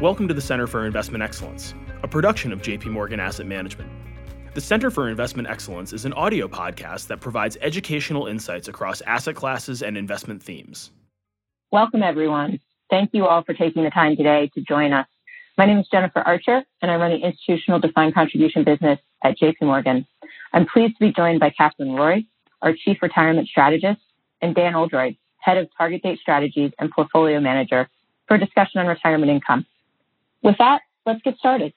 Welcome to the Center for Investment Excellence, a production of J.P. Morgan Asset Management. The Center for Investment Excellence is an audio podcast that provides educational insights across asset classes and investment themes. Welcome, everyone. Thank you all for taking the time today to join us. My name is Jennifer Archer, and I run the Institutional Defined Contribution business at J.P. Morgan. I'm pleased to be joined by Kathleen Roy, our Chief Retirement Strategist, and Dan Aldridge, Head of Target Date Strategies and Portfolio Manager, for a discussion on retirement income. With that, let's get started.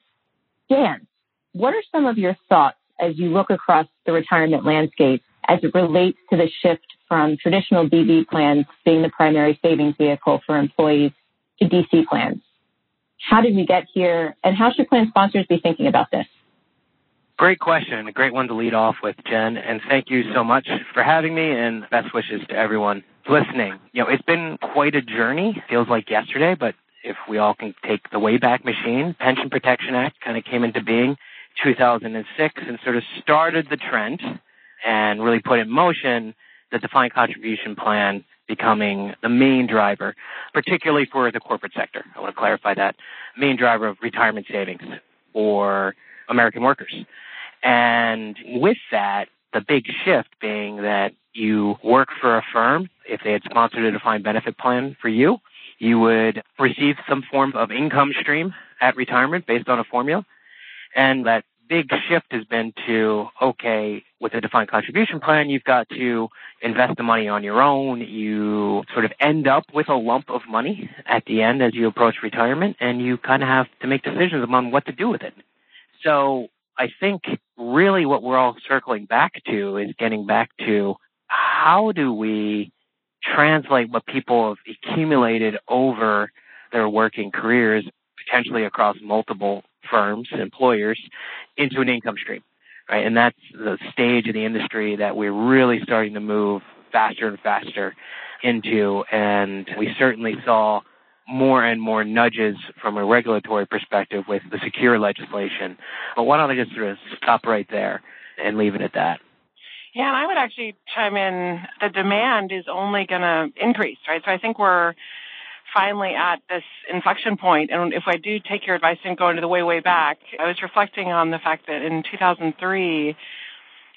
Dan, what are some of your thoughts as you look across the retirement landscape as it relates to the shift from traditional DB plans being the primary savings vehicle for employees to DC plans? How did we get here, and how should plan sponsors be thinking about this? Great question. A great one to lead off with, Jen. And thank you so much for having me, and best wishes to everyone listening. You know, it's been quite a journey. Feels like yesterday, but if we all can take the Wayback Machine, Pension Protection Act kind of came into being 2006 and sort of started the trend and really put in motion the defined contribution plan becoming the main driver, particularly for the corporate sector. I want to clarify that. Main driver of retirement savings for American workers. And with that, the big shift being that you work for a firm. If they had sponsored a defined benefit plan for you, you would receive some form of income stream at retirement based on a formula. And that big shift has been to, okay, with a defined contribution plan, you've got to invest the money on your own. You sort of end up with a lump of money at the end as you approach retirement, and you kind of have to make decisions among what to do with it. So I think really what we're all circling back to is getting back to how do we translate what people have accumulated over their working careers, potentially across multiple firms, employers, into an income stream, right? And that's the stage of the industry that we're really starting to move faster and faster into. And we certainly saw more and more nudges from a regulatory perspective with the SECURE legislation. But why don't I just sort of stop right there and leave it at that? Yeah, and I would actually chime in. The demand is only going to increase, right? So I think we're finally at this inflection point. And if I do take your advice and go into the way, way back, I was reflecting on the fact that in 2003,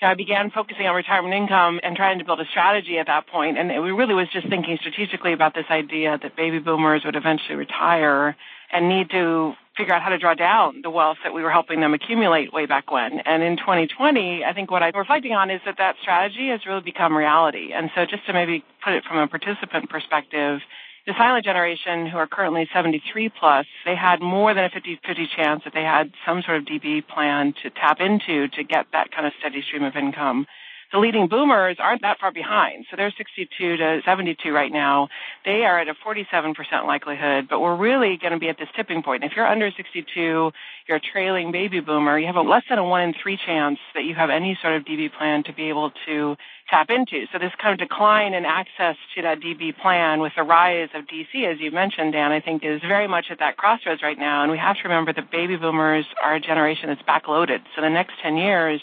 I began focusing on retirement income and trying to build a strategy at that point. And it really was just thinking strategically about this idea that baby boomers would eventually retire and need to figure out how to draw down the wealth that we were helping them accumulate way back when. And in 2020, I think what I'm reflecting on is that that strategy has really become reality. And so just to maybe put it from a participant perspective, the silent generation, who are currently 73 plus, they had more than a 50-50 chance that they had some sort of DB plan to tap into to get that kind of steady stream of income. The leading boomers aren't that far behind. So they're 62 to 72 right now. They are at a 47% likelihood, but we're really going to be at this tipping point. If you're under 62, you're a trailing baby boomer, you have a less than a 1 in 3 chance that you have any sort of DB plan to be able to tap into. So this kind of decline in access to that DB plan with the rise of DC, as you mentioned, Dan, I think is very much at that crossroads right now. And we have to remember that baby boomers are a generation that's backloaded. So the next 10 years,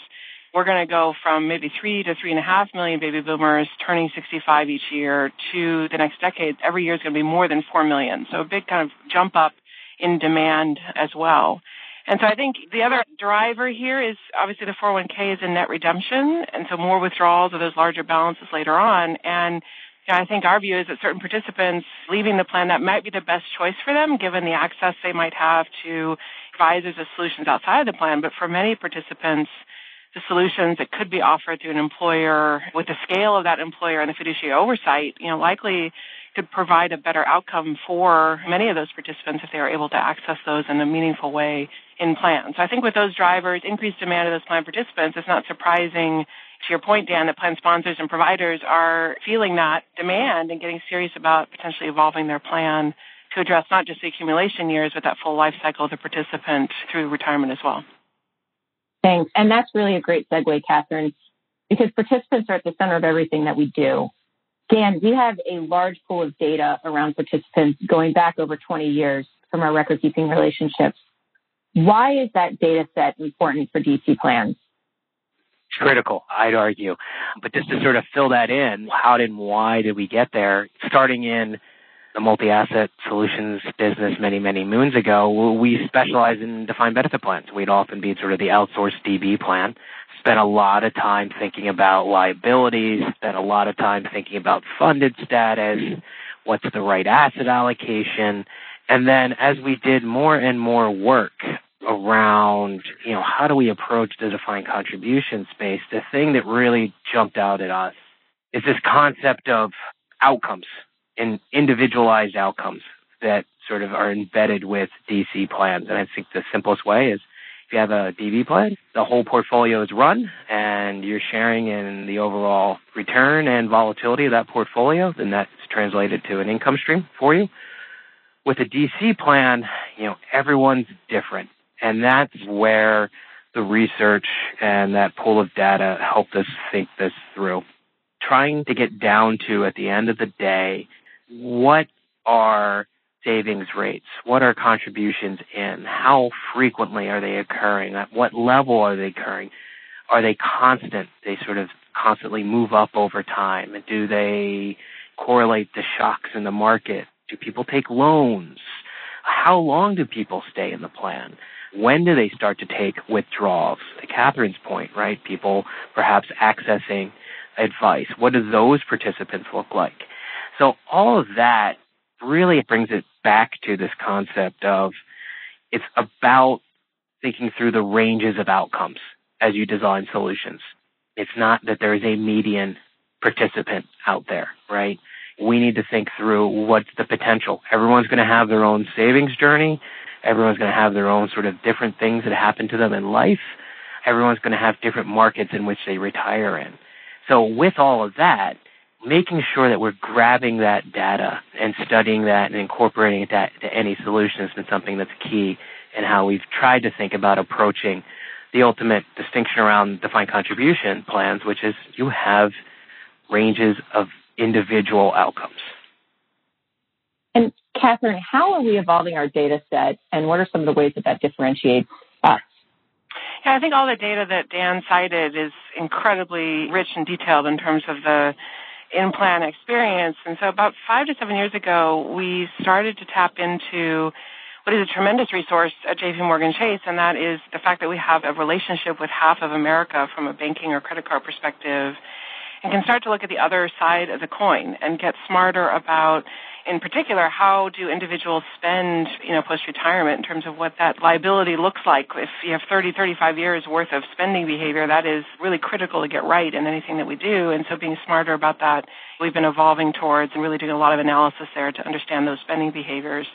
we're going to go from maybe 3 to 3.5 million baby boomers turning 65 each year to the next decade. Every year is going to be more than 4 million. So a big kind of jump up in demand as well. And so I think the other driver here is obviously the 401k is in net redemption. And so more withdrawals of those larger balances later on. And you know, I think our view is that certain participants leaving the plan, that might be the best choice for them, given the access they might have to advisors of solutions outside of the plan. But for many participants, the solutions that could be offered through an employer with the scale of that employer and the fiduciary oversight, you know, likely could provide a better outcome for many of those participants if they are able to access those in a meaningful way in plans. So I think with those drivers, increased demand of those plan participants, it's not surprising, to your point, Dan, that plan sponsors and providers are feeling that demand and getting serious about potentially evolving their plan to address not just the accumulation years, but that full life cycle of the participant through retirement as well. Thanks. And that's really a great segue, Catherine, because participants are at the center of everything that we do. Dan, we have a large pool of data around participants going back over 20 years from our record-keeping relationships. Why is that data set important for DC plans? It's critical, I'd argue. But just to sort of fill that in, how did and why did we get there? Starting in the multi-asset solutions business many moons ago, we specialized in defined benefit plans. We'd often be sort of the outsourced DB plan, spent a lot of time thinking about liabilities, spent a lot of time thinking about funded status, what's the right asset allocation. And then as we did more and more work around, you know, how do we approach the defined contribution space, the thing that really jumped out at us is this concept of outcomes and individualized outcomes that sort of are embedded with DC plans. And I think the simplest way is if you have a DB plan, the whole portfolio is run and you're sharing in the overall return and volatility of that portfolio, then that's translated to an income stream for you. With a DC plan, you know, everyone's different. And that's where the research and that pool of data helped us think this through. Trying to get down to, at the end of the day, what are savings rates? What are contributions in? How frequently are they occurring? At what level are they occurring? Are they constant? They sort of constantly move up over time. Do they correlate to shocks in the market? Do people take loans? How long do people stay in the plan? When do they start to take withdrawals? To Catherine's point, right? People perhaps accessing advice. What do those participants look like? So all of that really brings it back to this concept of it's about thinking through the ranges of outcomes as you design solutions. It's not that there is a median participant out there, right? We need to think through what's the potential. Everyone's going to have their own savings journey. Everyone's going to have their own sort of different things that happen to them in life. Everyone's going to have different markets in which they retire in. So with all of that, making sure that we're grabbing that data and studying that and incorporating that to any solution has been something that's key in how we've tried to think about approaching the ultimate distinction around defined contribution plans, which is you have ranges of individual outcomes. And Catherine, how are we evolving our data set, and what are some of the ways that that differentiates us? Yeah, I think all the data that Dan cited is incredibly rich and detailed in terms of the in-plan experience. And so about 5 to 7 years ago, we started to tap into what is a tremendous resource at J.P. Morgan Chase, and that is the fact that we have a relationship with half of America from a banking or credit card perspective, and can start to look at the other side of the coin and get smarter about, in particular, how do individuals spend, you know, post-retirement in terms of what that liability looks like. If you have 30, 35 years worth of spending behavior, that is really critical to get right in anything that we do. And so being smarter about that, we've been evolving towards and really doing a lot of analysis there to understand those spending behaviors.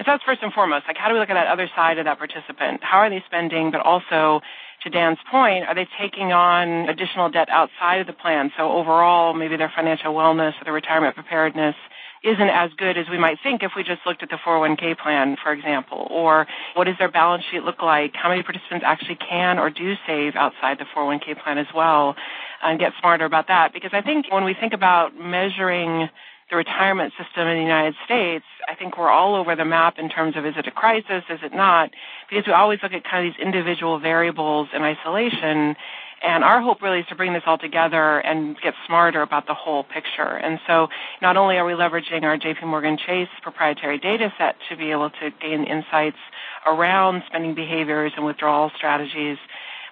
And so that's first and foremost, like how do we look at that other side of that participant? How are they spending, but also, to Dan's point, are they taking on additional debt outside of the plan? So overall, maybe their financial wellness or their retirement preparedness isn't as good as we might think if we just looked at the 401k plan, for example. Or what does their balance sheet look like? How many participants actually can or do save outside the 401k plan as well? And get smarter about that. Because I think when we think about measuring the retirement system in the United States, I think we're all over the map in terms of is it a crisis, is it not, because we always look at kind of these individual variables in isolation, and our hope really is to bring this all together and get smarter about the whole picture. And so not only are we leveraging our J.P. Morgan Chase proprietary data set to be able to gain insights around spending behaviors and withdrawal strategies,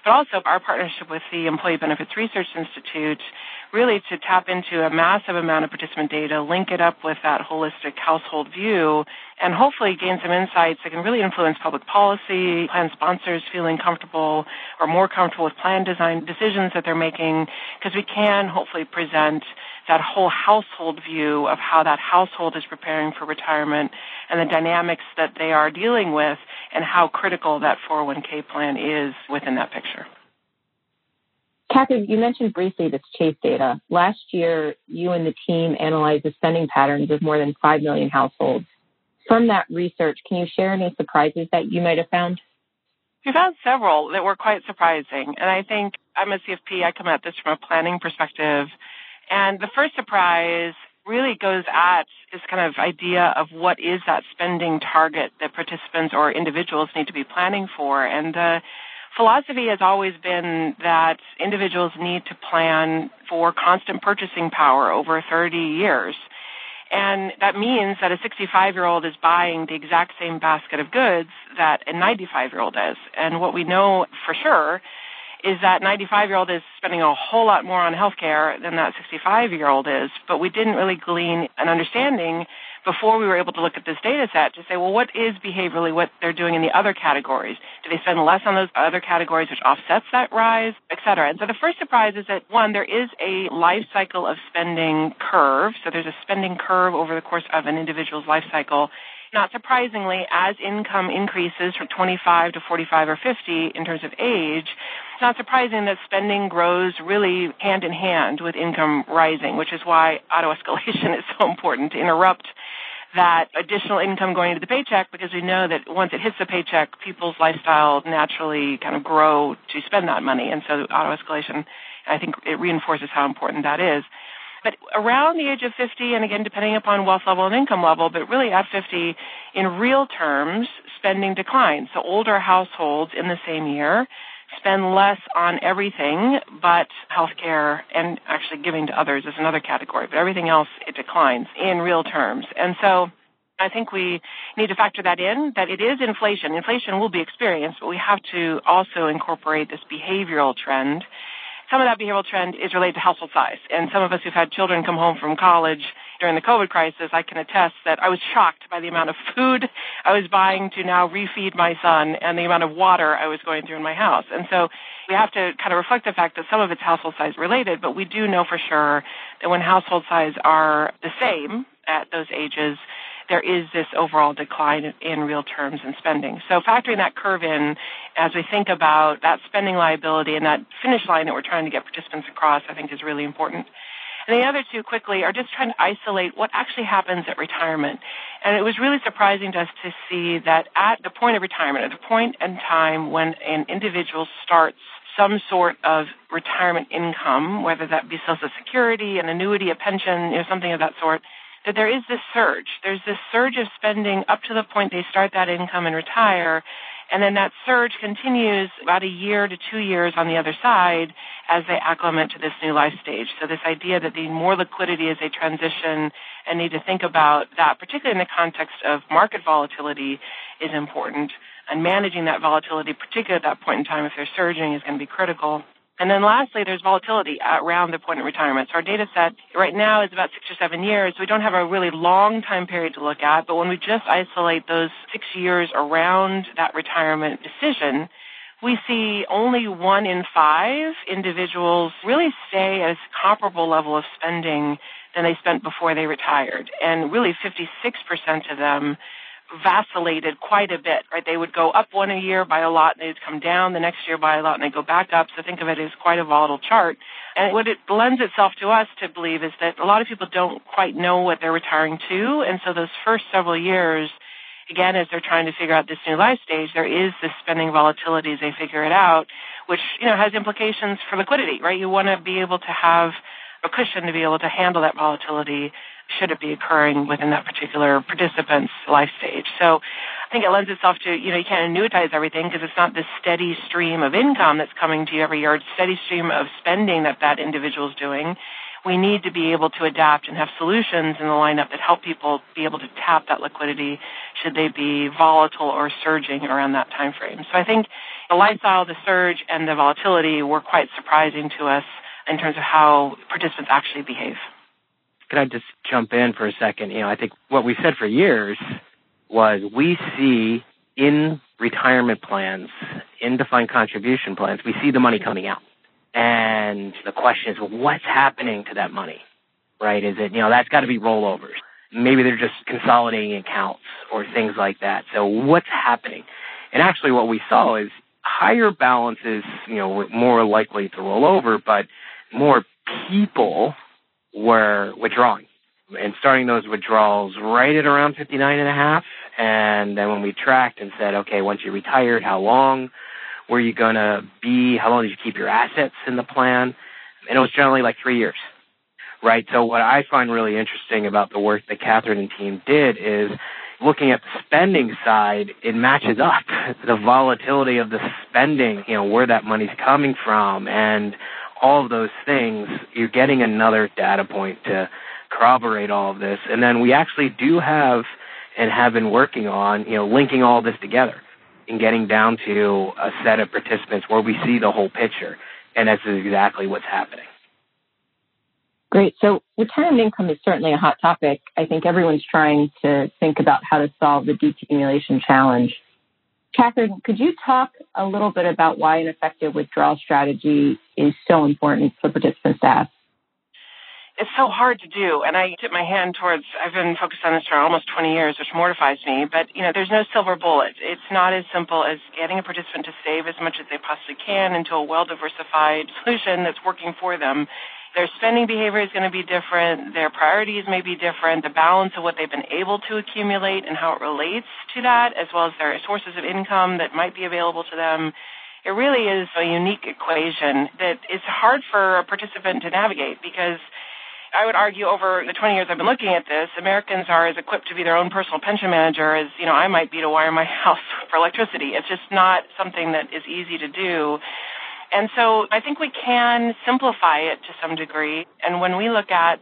but also our partnership with the Employee Benefits Research Institute, really to tap into a massive amount of participant data, link it up with that holistic household view, and hopefully gain some insights that can really influence public policy, plan sponsors feeling comfortable or more comfortable with plan design decisions that they're making, because we can hopefully present that whole household view of how that household is preparing for retirement and the dynamics that they are dealing with and how critical that 401k plan is within that picture. Kathy, you mentioned briefly this Chase data. Last year, you and the team analyzed the spending patterns of more than 5 million households. From that research, can you share any surprises that you might have found? We found several that were quite surprising. And I think I'm a CFP. I come at this from a planning perspective. And the first surprise really goes at this kind of idea of what is that spending target that participants or individuals need to be planning for. And the philosophy has always been that individuals need to plan for constant purchasing power over 30 years. And that means that a 65-year-old is buying the exact same basket of goods that a 95-year-old is. And what we know for sure is that 95-year-old is spending a whole lot more on healthcare than that 65-year-old is. But we didn't really glean an understanding before we were able to look at this data set to say, well, what is behaviorally what they're doing in the other categories? Do they spend less on those other categories, which offsets that rise, et cetera? And so the first surprise is that, one, there is a life cycle of spending curve. So there's a spending curve over the course of an individual's life cycle. Not surprisingly, as income increases from 25 to 45 or 50 in terms of age, it's not surprising that spending grows really hand in hand with income rising, which is why auto-escalation is so important, to interrupt that additional income going into the paycheck, because we know that once it hits the paycheck, people's lifestyle naturally kind of grow to spend that money. And so auto-escalation, I think it reinforces how important that is. But around the age of 50, and again, depending upon wealth level and income level, but really at 50, in real terms, spending declines. So older households in the same year spend less on everything but healthcare, and actually giving to others is another category. But everything else, it declines in real terms. And so I think we need to factor that in, that it is inflation. Inflation will be experienced, but we have to also incorporate this behavioral trend. Some of that behavioral trend is related to household size. And some of us who've had children come home from college during the COVID crisis, I can attest that I was shocked by the amount of food I was buying to now refeed my son and the amount of water I was going through in my house. And so we have to kind of reflect the fact that some of it's household size related, but we do know for sure that when household size are the same at those ages, there is this overall decline in real terms in spending. So factoring that curve in as we think about that spending liability and that finish line that we're trying to get participants across, I think is really important. And the other two quickly are just trying to isolate what actually happens at retirement. And it was really surprising to us to see that at the point of retirement, at the point in time when an individual starts some sort of retirement income, whether that be Social Security, an annuity, a pension, you know, something of that sort, that there is this surge. There's this surge of spending up to the point they start that income and retire, and then that surge continues about a year to 2 years on the other side as they acclimate to this new life stage. So this idea that they need more liquidity as they transition and need to think about that, particularly in the context of market volatility, is important. And managing that volatility, particularly at that point in time if they're surging, is going to be critical. And then lastly, there's volatility around the point of retirement. So our data set right now is about 6 or 7 years. We don't have a really long time period to look at, but when we just isolate those 6 years around that retirement decision, we see only 1 in 5 individuals really stay at a comparable level of spending than they spent before they retired. And really 56% of them vacillated quite a bit, right? They would go up 1 year by a lot, and they'd come down the next year by a lot, and they'd go back up. So think of it as quite a volatile chart. And what it lends itself to us to believe is that a lot of people don't quite know what they're retiring to. And so those first several years, again, as they're trying to figure out this new life stage, there is this spending volatility as they figure it out, which, you know, has implications for liquidity, right? You want to be able to have a cushion to be able to handle that volatility should it be occurring within that particular participant's life stage. So I think it lends itself to, you know, you can't annuitize everything because it's not this steady stream of income that's coming to you every year, steady stream of spending that individual's doing. We need to be able to adapt and have solutions in the lineup that help people be able to tap that liquidity should they be volatile or surging around that time frame. So I think the lifestyle, the surge, and the volatility were quite surprising to us in terms of how participants actually behave. Could I just jump in for a second? You know, I think what we said for years was we see in retirement plans, in defined contribution plans, we see the money coming out. And the question is, well, what's happening to that money, right? Is it, you know, that's got to be rollovers. Maybe they're just consolidating accounts or things like that. So what's happening? And actually what we saw is higher balances, you know, were more likely to roll over, but more people were withdrawing and starting those withdrawals right at around 59.5. And then when we tracked and said, okay, once you retired, how long were you going to be? How long did you keep your assets in the plan? And it was generally like 3 years, right? So what I find really interesting about the work that Catherine and team did is looking at the spending side, it matches up the volatility of the spending, you know, where that money's coming from and all of those things. You're getting another data point to corroborate all of this. And then we actually do have and have been working on, linking all this together and getting down to a set of participants where we see the whole picture. And that's exactly what's happening. Great. So retirement income is certainly a hot topic. I think everyone's trying to think about how to solve the decumulation challenge. Catherine, could you talk a little bit about why an effective withdrawal strategy is so important for participants to have? It's so hard to do, and I tip my hand towards, I've been focused on this for almost 20 years, which mortifies me, but, there's no silver bullet. It's not as simple as getting a participant to save as much as they possibly can into a well-diversified solution that's working for them. Their spending behavior is going to be different. Their priorities may be different. The balance of what they've been able to accumulate and how it relates to that, as well as their sources of income that might be available to them. It really is a unique equation that is hard for a participant to navigate because I would argue over the 20 years I've been looking at this, Americans are as equipped to be their own personal pension manager as, I might be to wire my house for electricity. It's just not something that is easy to do. And so I think we can simplify it to some degree. And when we look at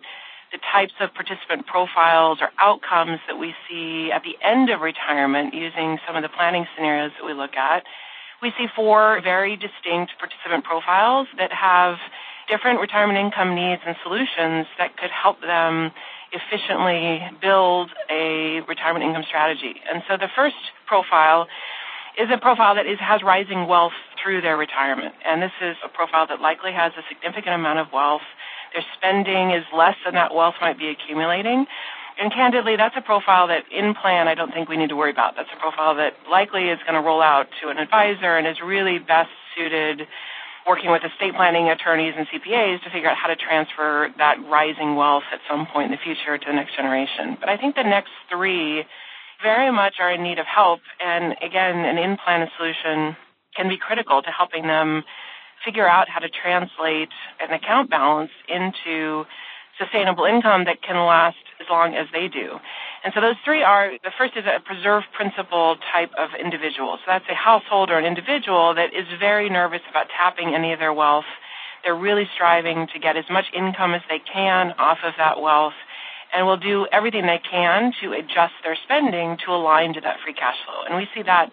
the types of participant profiles or outcomes that we see at the end of retirement using some of the planning scenarios that we look at, we see four very distinct participant profiles that have different retirement income needs and solutions that could help them efficiently build a retirement income strategy. And so the first profile is a profile that has rising wealth through their retirement. And this is a profile that likely has a significant amount of wealth. Their spending is less than that wealth might be accumulating. And candidly, that's a profile that in plan I don't think we need to worry about. That's a profile that likely is going to roll out to an advisor and is really best suited working with estate planning attorneys and CPAs to figure out how to transfer that rising wealth at some point in the future to the next generation. But I think the next three very much are in need of help. And again, an in-plan solution can be critical to helping them figure out how to translate an account balance into sustainable income that can last as long as they do. And so those three are, the first is a preserve principle type of individual. So that's a household or an individual that is very nervous about tapping any of their wealth. They're really striving to get as much income as they can off of that wealth and will do everything they can to adjust their spending to align to that free cash flow. And we see that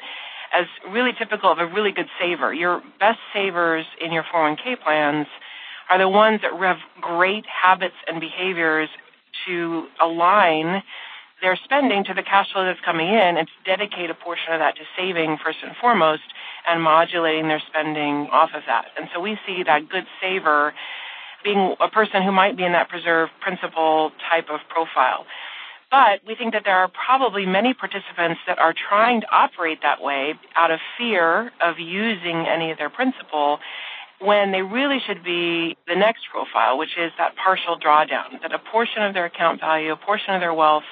as really typical of a really good saver. Your best savers in your 401k plans are the ones that have great habits and behaviors to align their spending to the cash flow that's coming in and to dedicate a portion of that to saving first and foremost and modulating their spending off of that. And so we see that good saver being a person who might be in that preserve principle type of profile. But we think that there are probably many participants that are trying to operate that way out of fear of using any of their principle when they really should be the next profile, which is that partial drawdown, that a portion of their account value, a portion of their wealth,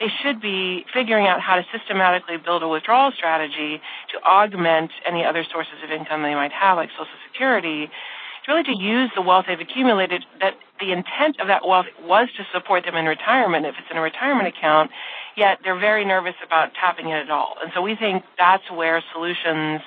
they should be figuring out how to systematically build a withdrawal strategy to augment any other sources of income they might have, like Social Security. It's really to use the wealth they've accumulated, that the intent of that wealth was to support them in retirement, if it's in a retirement account, yet they're very nervous about tapping it at all. And so we think that's where solutions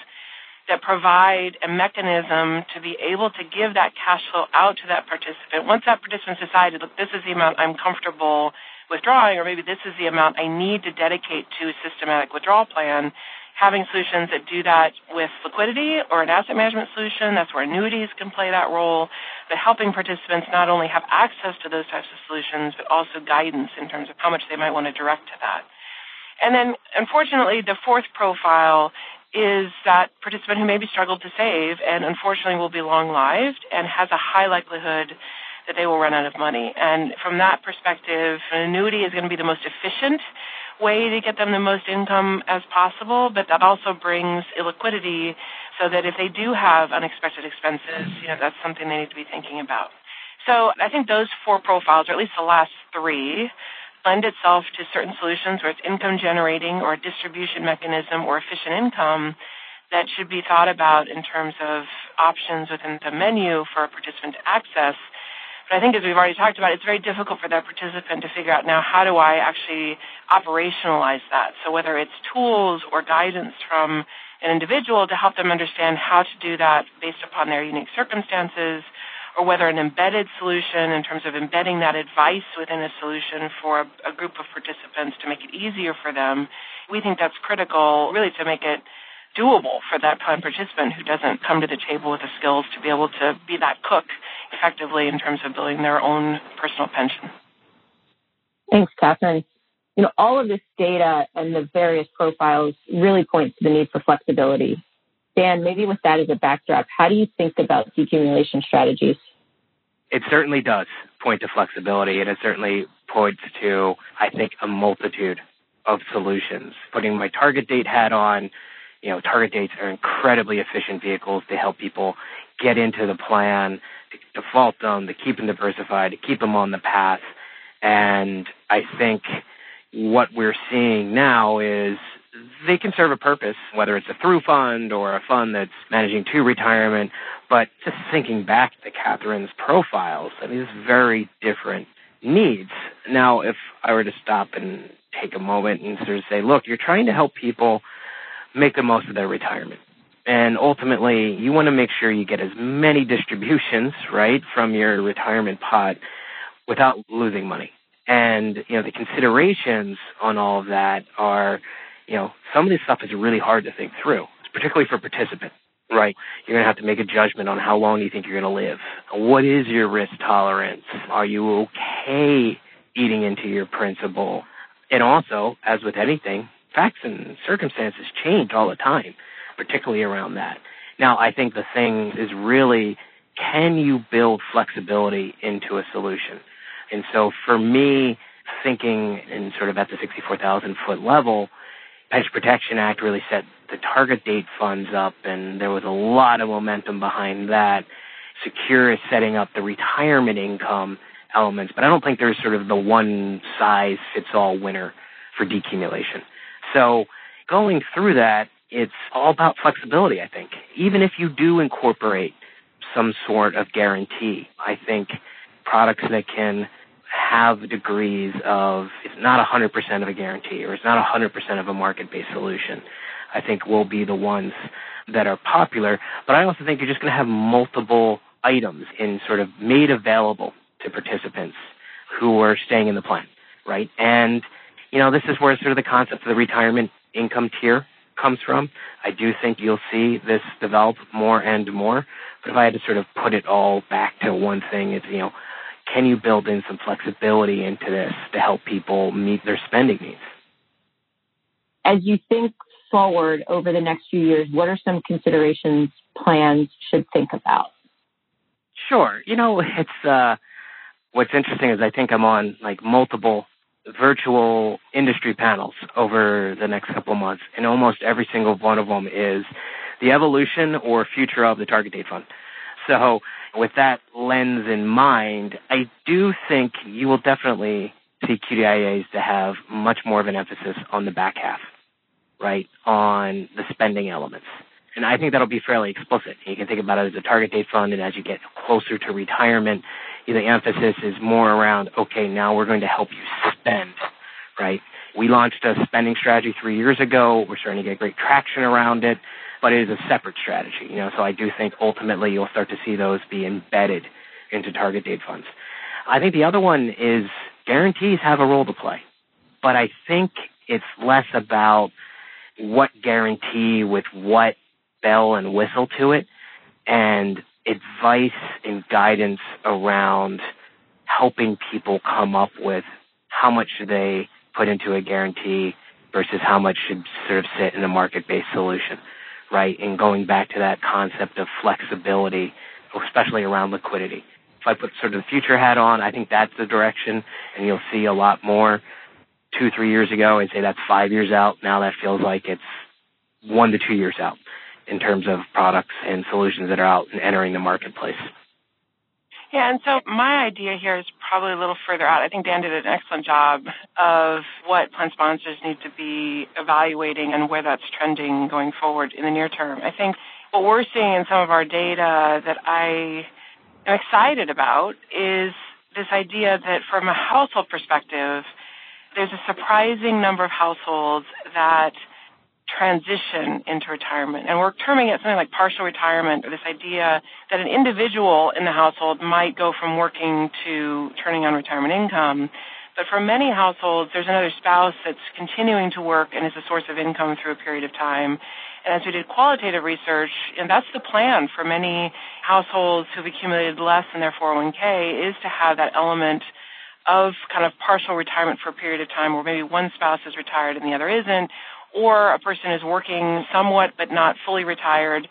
that provide a mechanism to be able to give that cash flow out to that participant. Once that participant's decided, look, this is the amount I'm comfortable withdrawing, or maybe this is the amount I need to dedicate to a systematic withdrawal plan, having solutions that do that with liquidity or an asset management solution, that's where annuities can play that role, but helping participants not only have access to those types of solutions, but also guidance in terms of how much they might want to direct to that. And then, unfortunately, the fourth profile is that participant who maybe struggled to save and unfortunately will be long-lived and has a high likelihood that they will run out of money. And from that perspective, an annuity is going to be the most efficient way to get them the most income as possible, but that also brings illiquidity so that if they do have unexpected expenses, that's something they need to be thinking about. So I think those four profiles, or at least the last three, lend itself to certain solutions where it's income generating or a distribution mechanism or efficient income that should be thought about in terms of options within the menu for a participant to access. But I think as we've already talked about, it's very difficult for that participant to figure out now, how do I actually operationalize that? So whether it's tools or guidance from an individual to help them understand how to do that based upon their unique circumstances, or whether an embedded solution in terms of embedding that advice within a solution for a group of participants to make it easier for them, we think that's critical really to make it doable for that plan participant who doesn't come to the table with the skills to be able to be that cook effectively in terms of building their own personal pension. Thanks, Catherine. You know, all of this data and the various profiles really points to the need for flexibility. Dan, maybe with that as a backdrop, how do you think about decumulation strategies? It certainly does point to flexibility, and it certainly points to, I think, a multitude of solutions. Putting my target date hat on, you know, target dates are incredibly efficient vehicles to help people get into the plan, to default them, to keep them diversified, to keep them on the path. And I think what we're seeing now is they can serve a purpose, whether it's a through fund or a fund that's managing to retirement. But just thinking back to Catherine's profiles, I mean, it's very different needs. Now, if I were to stop and take a moment and sort of say, look, you're trying to help people make the most of their retirement. And ultimately, you want to make sure you get as many distributions, right, from your retirement pot without losing money. And, you know, the considerations on all of that are, you know, some of this stuff is really hard to think through, particularly for participants, right? You're going to have to make a judgment on how long you think you're going to live. What is your risk tolerance? Are you okay eating into your principal? And also, as with anything, facts and circumstances change all the time, particularly around that. Now, I think the thing is really, can you build flexibility into a solution? And so for me, thinking in sort of at the 64,000-foot level, Pension Protection Act really set the target date funds up, and there was a lot of momentum behind that. SECURE is setting up the retirement income elements, but I don't think there's sort of the one-size-fits-all winner for decumulation. So going through that, it's all about flexibility, I think. Even if you do incorporate some sort of guarantee, I think products that can have degrees of, it's not 100% of a guarantee or it's not 100% of a market-based solution, I think will be the ones that are popular. But I also think you're just going to have multiple items in sort of made available to participants who are staying in the plan, right? And, you know, this is where sort of the concept of the retirement income tier comes from. I do think you'll see this develop more and more. But if I had to sort of put it all back to one thing, it's, you know, can you build in some flexibility into this to help people meet their spending needs? As you think forward over the next few years, what are some considerations plans should think about? Sure. You know, it's what's interesting is I think I'm on like multiple virtual industry panels over the next couple of months, and almost every single one of them is the evolution or future of the target date fund. So with that lens in mind, I do think you will definitely see QDIAs to have much more of an emphasis on the back half, right, on the spending elements. And I think that'll be fairly explicit. You can think about it as a target date fund, and as you get closer to retirement, the emphasis is more around, okay, now we're going to help you spend, right? We launched a spending strategy 3 years ago. We're starting to get great traction around it, but it is a separate strategy, you know, so I do think ultimately you'll start to see those be embedded into target date funds. I think the other one is guarantees have a role to play, but I think it's less about what guarantee with what bell and whistle to it, and advice and guidance around helping people come up with how much should they put into a guarantee versus how much should sort of sit in a market-based solution, right? And going back to that concept of flexibility, especially around liquidity. If I put sort of the future hat on, I think that's the direction, and you'll see a lot more. 2-3 years ago, I'd say that's 5 years out. Now that feels like it's 1 to 2 years out in terms of products and solutions that are out and entering the marketplace. Yeah, and so my idea here is probably a little further out. I think Dan did an excellent job of what plan sponsors need to be evaluating and where that's trending going forward in the near term. I think what we're seeing in some of our data that I am excited about is this idea that from a household perspective, there's a surprising number of households that transition into retirement. And we're terming it something like partial retirement, or this idea that an individual in the household might go from working to turning on retirement income. But for many households, there's another spouse that's continuing to work and is a source of income through a period of time. And as we did qualitative research, and that's the plan for many households who've accumulated less in their 401k, is to have that element of kind of partial retirement for a period of time where maybe one spouse is retired and the other isn't, or a person is working somewhat but not fully retired.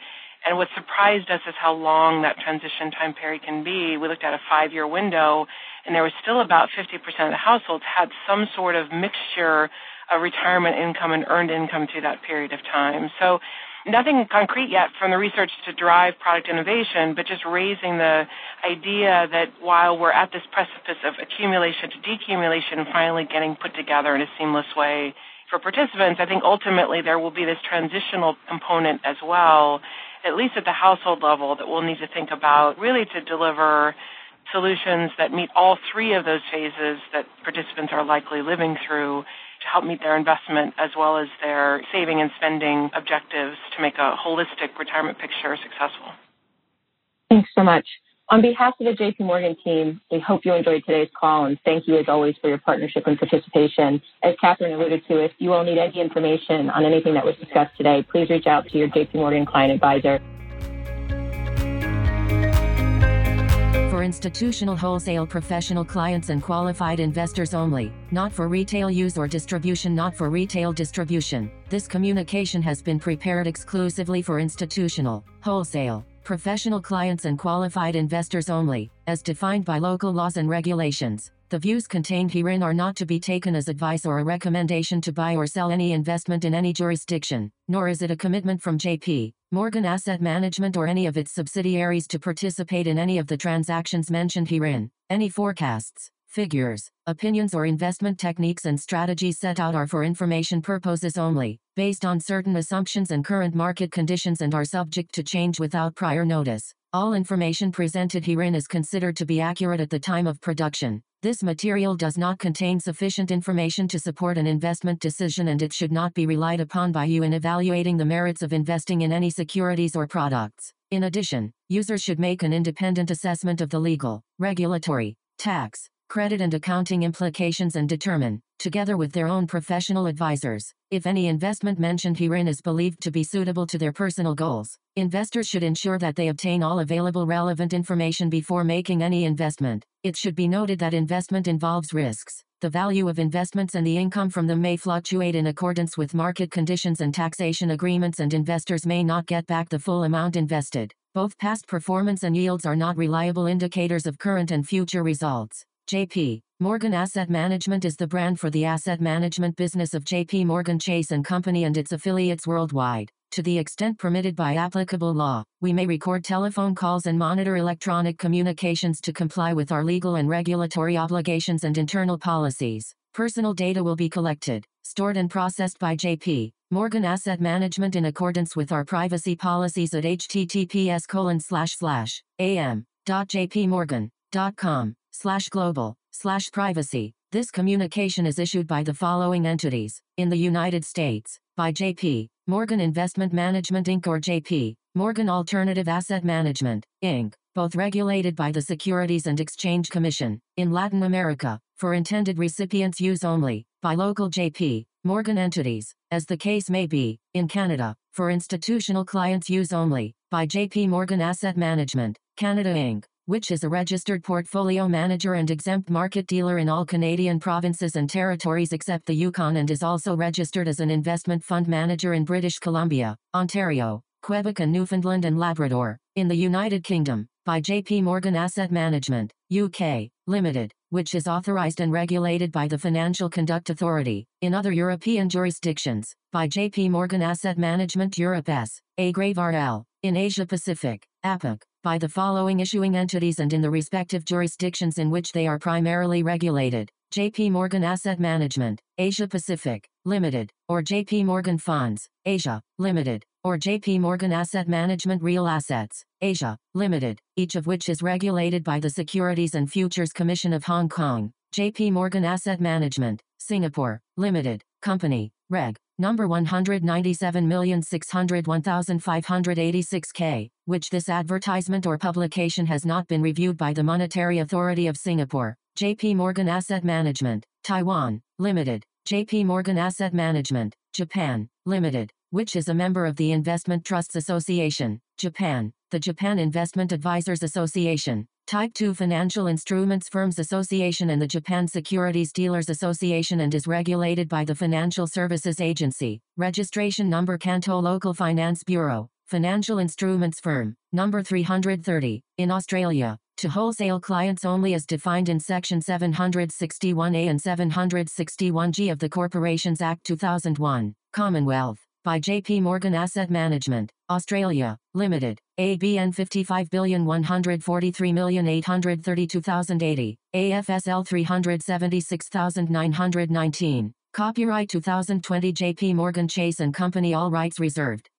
And what surprised us is how long that transition time period can be. We looked at a 5-year window, and there was still about 50% of the households had some sort of mixture of retirement income and earned income through that period of time. So nothing concrete yet from the research to drive product innovation, but just raising the idea that while we're at this precipice of accumulation to decumulation, finally getting put together in a seamless way for participants, I think ultimately there will be this transitional component as well, at least at the household level, that we'll need to think about really to deliver solutions that meet all three of those phases that participants are likely living through to help meet their investment as well as their saving and spending objectives to make a holistic retirement picture successful. Thanks so much. On behalf of the J.P. Morgan team, we hope you enjoyed today's call, and thank you as always for your partnership and participation. As Catherine alluded to, if you all need any information on anything that was discussed today, please reach out to your J.P. Morgan client advisor. For institutional wholesale professional clients and qualified investors only, not for retail use or distribution, not for retail distribution. This communication has been prepared exclusively for institutional, wholesale, professional clients and qualified investors only, as defined by local laws and regulations. The views contained herein are not to be taken as advice or a recommendation to buy or sell any investment in any jurisdiction, nor is it a commitment from J.P. Morgan Asset Management or any of its subsidiaries to participate in any of the transactions mentioned herein. Any forecasts, figures, opinions or investment techniques and strategies set out are for information purposes only, based on certain assumptions and current market conditions and are subject to change without prior notice. All information presented herein is considered to be accurate at the time of production. This material does not contain sufficient information to support an investment decision, and it should not be relied upon by you in evaluating the merits of investing in any securities or products. In addition, users should make an independent assessment of the legal, regulatory, tax, credit and accounting implications and determine, together with their own professional advisors, if any investment mentioned herein is believed to be suitable to their personal goals. Investors should ensure that they obtain all available relevant information before making any investment. It should be noted that investment involves risks. The value of investments and the income from them may fluctuate in accordance with market conditions and taxation agreements, and investors may not get back the full amount invested. Both past performance and yields are not reliable indicators of current and future results. J.P. Morgan Asset Management is the brand for the asset management business of J.P. Morgan Chase & Company and its affiliates worldwide. To the extent permitted by applicable law, we may record telephone calls and monitor electronic communications to comply with our legal and regulatory obligations and internal policies. Personal data will be collected, stored and processed by J.P. Morgan Asset Management in accordance with our privacy policies at https://am.jpmorgan.com/global/privacy. This communication is issued by the following entities. In the United States, by J.P. Morgan Investment Management, Inc. or J.P. Morgan Alternative Asset Management, Inc., both regulated by the Securities and Exchange Commission. In Latin America, for intended recipients' use only, by local J.P. Morgan entities, as the case may be. In Canada, for institutional clients' use only, by J.P. Morgan Asset Management, Canada, Inc., which is a registered portfolio manager and exempt market dealer in all Canadian provinces and territories except the Yukon, and is also registered as an investment fund manager in British Columbia, Ontario, Quebec and Newfoundland and Labrador. In the United Kingdom, by J.P. Morgan Asset Management, UK, Limited, which is authorized and regulated by the Financial Conduct Authority. In other European jurisdictions, by J.P. Morgan Asset Management Europe S.A. Grave R.L. In Asia Pacific, APAC, by the following issuing entities and in the respective jurisdictions in which they are primarily regulated: J.P. Morgan Asset Management, Asia Pacific, Limited, or J.P. Morgan Funds, Asia, Limited, or J.P. Morgan Asset Management Real Assets, Asia, Limited, each of which is regulated by the Securities and Futures Commission of Hong Kong. J.P. Morgan Asset Management, Singapore, Limited, Company, Reg. number 197,601,586K, which this advertisement or publication has not been reviewed by the Monetary Authority of Singapore, J.P. Morgan Asset Management, Taiwan, Limited, J.P. Morgan Asset Management, Japan, Limited, which is a member of the Investment Trusts Association, Japan, the Japan Investment Advisors Association, Type 2 Financial Instruments Firms Association and the Japan Securities Dealers Association, and is regulated by the Financial Services Agency. Registration number Kanto Local Finance Bureau, Financial Instruments Firm, number 330, in Australia, to wholesale clients only as defined in Section 761A and 761G of the Corporations Act 2001, Commonwealth, by J.P. Morgan Asset Management, Australia, Limited, ABN 55,143,832,080, AFSL 376,919, copyright 2020 J.P. Morgan Chase & Company, all rights reserved.